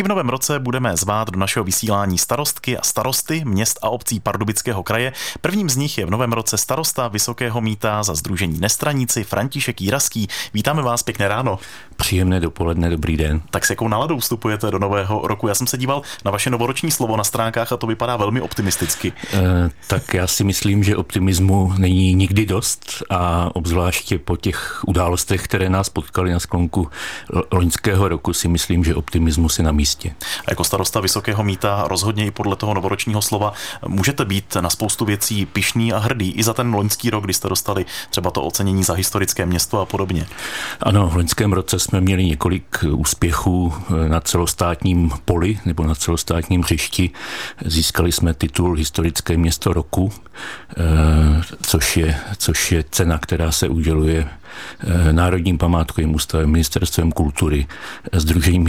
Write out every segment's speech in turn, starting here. Taky v novém roce budeme zvát do našeho vysílání starostky a starosty měst a obcí Pardubického kraje. Prvním z nich je v novém roce starosta Vysokého Mýta za Združení nestraníci František Jiraský. Vítáme vás, pěkné ráno. Příjemné dopoledne, dobrý den. Tak s jakou náladou vstupujete do nového roku? Já jsem se díval na vaše novoroční slovo na stránkách a to vypadá velmi optimisticky. Tak já si myslím, že optimismu není nikdy dost a obzvláště po těch událostech, které nás potkaly na sklonku loňského roku, si myslím, že optimismus je na místě. A jako starosta Vysokého Mýta rozhodně i podle toho novoročního slova můžete být na spoustu věcí pyšný a hrdý i za ten loňský rok, kdy jste dostali třeba to ocenění za historické město a podobně. Ano, v loňském roce jsme měli několik úspěchů na celostátním poli nebo na celostátním hřišti. Získali jsme titul historické město roku, což je cena, která se uděluje Národním památkovým ústavem, Ministerstvem kultury, Združením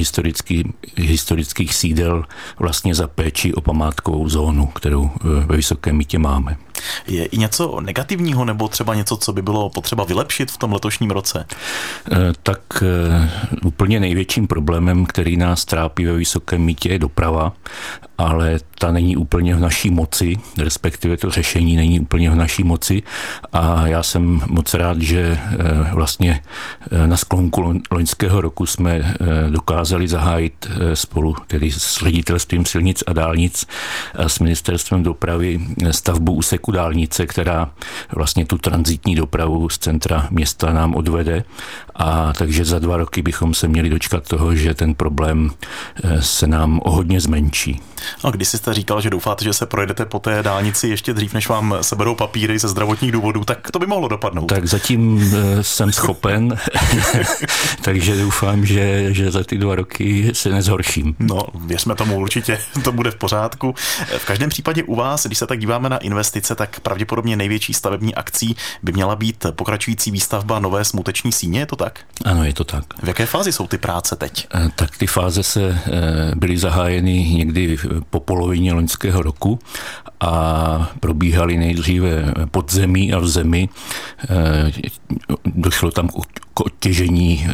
historických sídel vlastně za péči o památkovou zónu, kterou ve Vysokém Mýtě máme. Je i něco negativního nebo třeba něco, co by bylo potřeba vylepšit v tom letošním roce? Tak úplně největším problémem, který nás trápí ve Vysokém Mýtě, je doprava, ale ta není úplně v naší moci, respektive to řešení není úplně v naší moci a já jsem moc rád, že vlastně na sklonku loňského roku jsme dokázali zahájit spolu tedy s Ředitelstvím silnic a dálnic a s Ministerstvem dopravy stavbu úseku dálnice, která vlastně tu tranzitní dopravu z centra města nám odvede a takže za 2 roky bychom se měli dočkat toho, že ten problém se nám o hodně zmenší. A když jste říkal, že doufáte, že se projedete po té dálnici ještě dřív, než vám seberou papíry ze zdravotních důvodů, tak to by mohlo dopadnout. Tak zatím jsem schopen, takže doufám, že za ty 2 roky se nezhorším. No, věřme tomu, určitě to bude v pořádku. V každém případě u vás, když se tak díváme na investice, tak pravděpodobně největší stavební akcí by měla být pokračující výstavba nové Smuteční síně, je to tak? Ano, je to tak. V jaké fázi jsou ty práce teď? Tak ty fáze byly zahájeny někdy po polovině loňského roku a probíhaly nejdříve pod zemí a v zemi. Došlo tam k odtěžení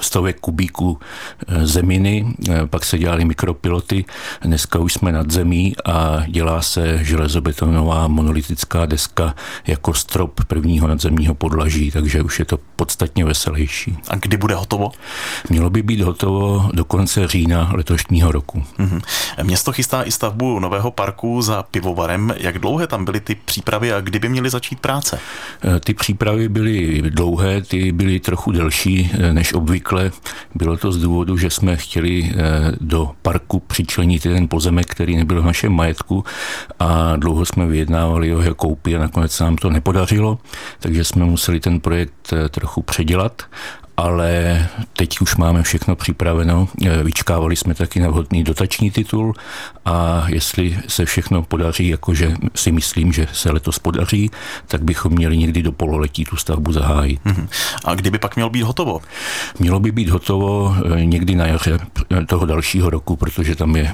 stovek kubíků zeminy, pak se dělaly mikropiloty, dneska už jsme nad zemí a dělá se železobetonová monolitická deska jako strop prvního nadzemního podlaží, takže už je to podstatně veselější. A kdy bude hotovo? Mělo by být hotovo do konce října letošního roku. Mm-hmm. Město chystá i stavbu nového parku za pivovarem. Jak dlouhé tam byly ty přípravy a kdy by měly začít práce? Ty přípravy byly dlouhé, ty byly trochu delší než obvykle. Bylo to z důvodu, že jsme chtěli do parku přičlenit jeden pozemek, který nebyl v našem majetku a dlouho jsme vyjednávali o jeho koupi a nakonec se nám to nepodařilo, takže jsme museli ten projekt trochu předělat. Ale teď už máme všechno připraveno, vyčkávali jsme taky na vhodný dotační titul a jestli se všechno podaří, jakože si myslím, že se letos podaří, tak bychom měli někdy do pololetí tu stavbu zahájit. A kdyby pak mělo být hotovo? Mělo by být hotovo někdy na jaře toho dalšího roku, protože tam je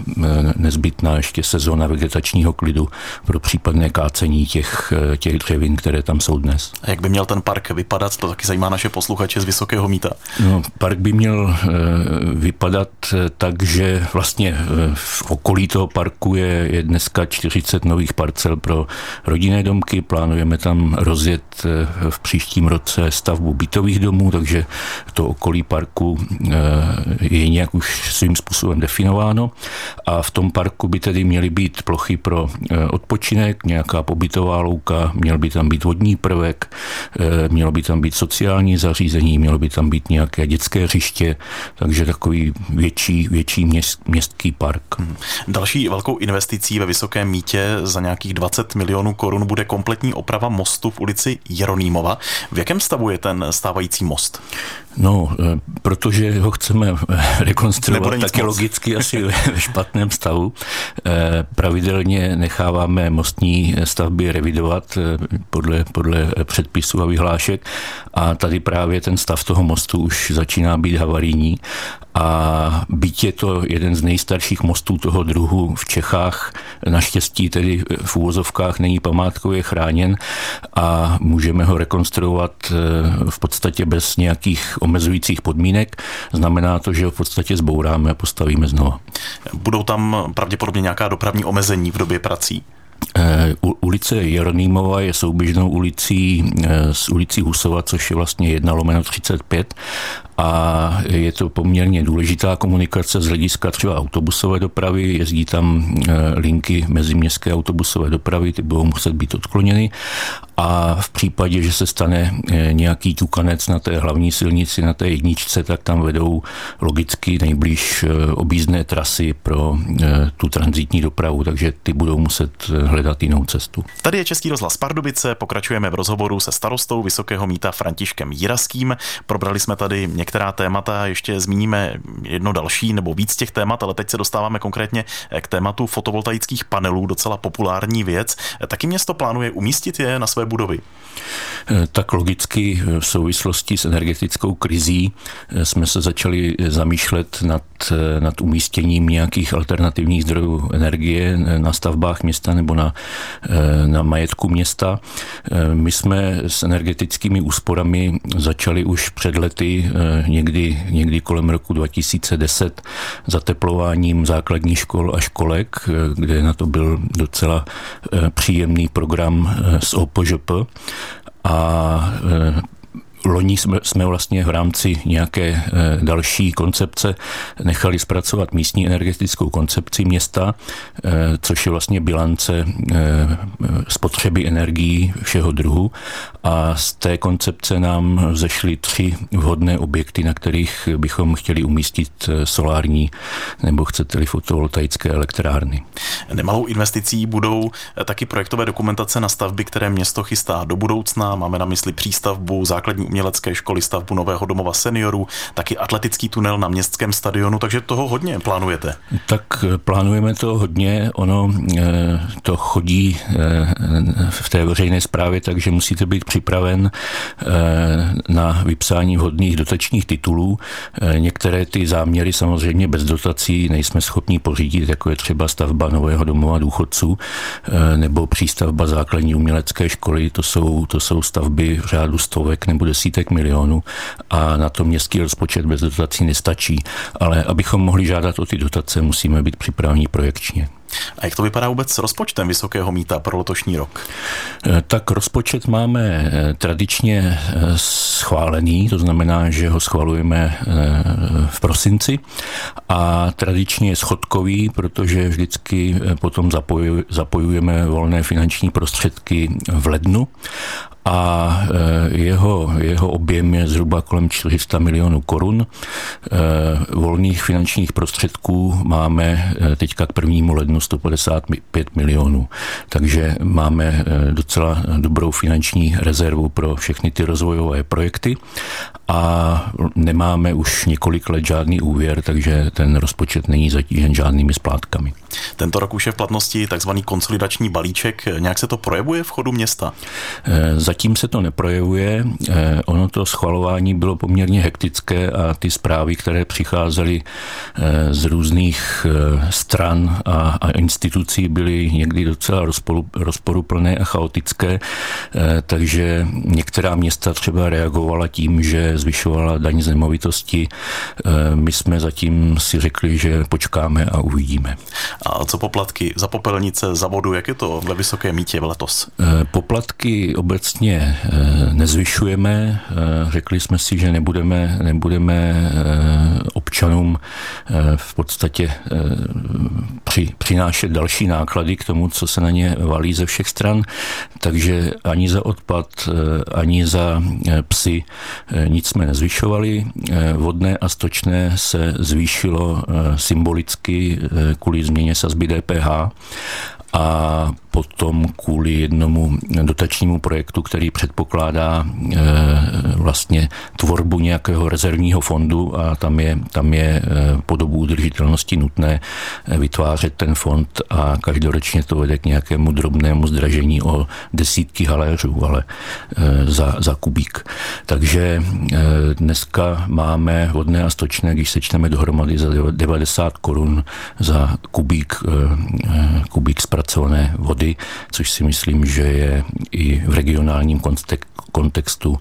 nezbytná ještě sezóna vegetačního klidu pro případné kácení těch dřevin, které tam jsou dnes. A jak by měl ten park vypadat? To taky zajímá naše posluchače z Vysokého Mýta. No, park by měl vypadat tak, že vlastně v okolí toho parku je dneska 40 nových parcel pro rodinné domky. Plánujeme tam rozjet v příštím roce stavbu bytových domů, takže to okolí parku je nějak už svým způsobem definováno. A v tom parku by tedy měly být plochy pro odpočinek, nějaká pobytová louka, měl by tam být vodní prvek, mělo by tam být sociální zařízení, mělo by tam být nějaké dětské hřiště, takže takový větší městský park. Další velkou investicí ve Vysokém Mýtě za nějakých 20 milionů korun bude kompletní oprava mostu v ulici Jeronýmova. V jakém stavu je ten stávající most? No, protože ho chceme rekonstruovat, tak je logicky asi ve špatném stavu. Pravidelně necháváme mostní stavby revidovat podle předpisů a vyhlášek a tady právě ten stav toho mostu už začíná být havarijní a byť je to jeden z nejstarších mostů toho druhu v Čechách, naštěstí tedy v uvozovkách není památkově chráněn a můžeme ho rekonstruovat v podstatě bez nějakých omezujících podmínek. Znamená to, že ho v podstatě zbouráme a postavíme znova. Budou tam pravděpodobně nějaká dopravní omezení v době prací? Ulice Jeronýmova je souběžnou ulicí s ulicí Husova, což je vlastně 1/35 a je to poměrně důležitá komunikace z hlediska třeba autobusové dopravy, jezdí tam linky meziměstské autobusové dopravy, ty budou muset být odkloněny a v případě, že se stane nějaký ťukanec na té hlavní silnici, na té jedničce, tak tam vedou logicky nejblíž objízdné trasy pro tu tranzitní dopravu, takže ty budou muset hledat jinou cestu. Tady je Český rozhlas Pardubice, pokračujeme v rozhovoru se starostou Vysokého Mýta Františkem Jiraským. Probrali jsme tady některá témata, ještě zmíníme jedno další nebo víc těch témat, ale teď se dostáváme konkrétně k tématu fotovoltaických panelů, docela populární věc. Taky město plánuje umístit je na své budovy? Tak logicky v souvislosti s energetickou krizí jsme se začali zamýšlet nad umístěním nějakých alternativních zdrojů energie na stavbách města nebo na majetku města. My jsme s energetickými úsporami začali už před lety, někdy kolem roku 2010, zateplováním základních škol a školek, kde na to byl docela příjemný program z OPŽP a loni jsme vlastně v rámci nějaké další koncepce nechali zpracovat místní energetickou koncepci města, což je vlastně bilance spotřeby energií všeho druhu. A z té koncepce nám vzešly 3 vhodné objekty, na kterých bychom chtěli umístit solární nebo chcete-li fotovoltaické elektrárny. Nemalou investicí budou taky projektové dokumentace na stavby, které město chystá do budoucna. Máme na mysli přístavbu, základní umělecké školy, stavbu nového domova seniorů, taky atletický tunel na městském stadionu, takže toho hodně plánujete. Tak plánujeme to hodně, ono to chodí v té veřejné správě, takže musíte být připraven na vypsání vhodných dotačních titulů. Některé ty záměry samozřejmě bez dotací nejsme schopni pořídit, jako je třeba stavba nového domova důchodců nebo přístavba základní umělecké školy, to jsou stavby v řádu stovek nebo desítek milionů a na to městský rozpočet bez dotací nestačí. Ale abychom mohli žádat o ty dotace, musíme být připraveni projekčně. A jak to vypadá vůbec s rozpočtem Vysokého Mýta pro letošní rok? Tak rozpočet máme tradičně schválený, to znamená, že ho schvalujeme v prosinci a tradičně je schodkový, protože vždycky potom zapojujeme volné finanční prostředky v lednu a jeho objem je zhruba kolem 400 milionů korun. Volných finančních prostředků máme teďka k 1. lednu 155 milionů. Takže máme docela dobrou finanční rezervu pro všechny ty rozvojové projekty a nemáme už několik let žádný úvěr, takže ten rozpočet není zatížen žádnými splátkami. Tento rok už je v platnosti takzvaný konsolidační balíček. Nějak se to projevuje v chodu města? Zatím se to neprojevuje, ono to schvalování bylo poměrně hektické a ty zprávy, které přicházely z různých stran a institucí, byly někdy docela rozporuplné a chaotické, takže některá města třeba reagovala tím, že zvyšovala daň z nemovitosti. My jsme zatím si řekli, že počkáme a uvidíme. A co poplatky za popelnice, za vodu, jak je to ve Vysokém Mýtě letos? Poplatky obecně nezvyšujeme, řekli jsme si, že nebudeme občanům v podstatě přinášet další náklady k tomu, co se na ně valí ze všech stran, takže ani za odpad, ani za psy nic jsme nezvyšovali. Vodné a stočné se zvýšilo symbolicky kvůli změně sazby DPH a potom kvůli jednomu dotačnímu projektu, který předpokládá vlastně tvorbu nějakého rezervního fondu a tam je po dobu udržitelnosti nutné vytvářet ten fond a každoročně to vede k nějakému drobnému zdražení o desítky haléřů, ale za kubík. Takže dneska máme vodné a stočné, když sečteme dohromady, za 90 korun za kubík zpracované vody, což si myslím, že je i v regionálním kontextu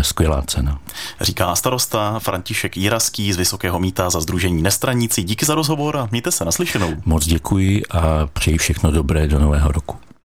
skvělá cena. Říká starosta František Jiraský z Vysokého Mýta za Sdružení nestraníci. Díky za rozhovor a mějte se, naslyšenou. Moc děkuji a přeji všechno dobré do nového roku.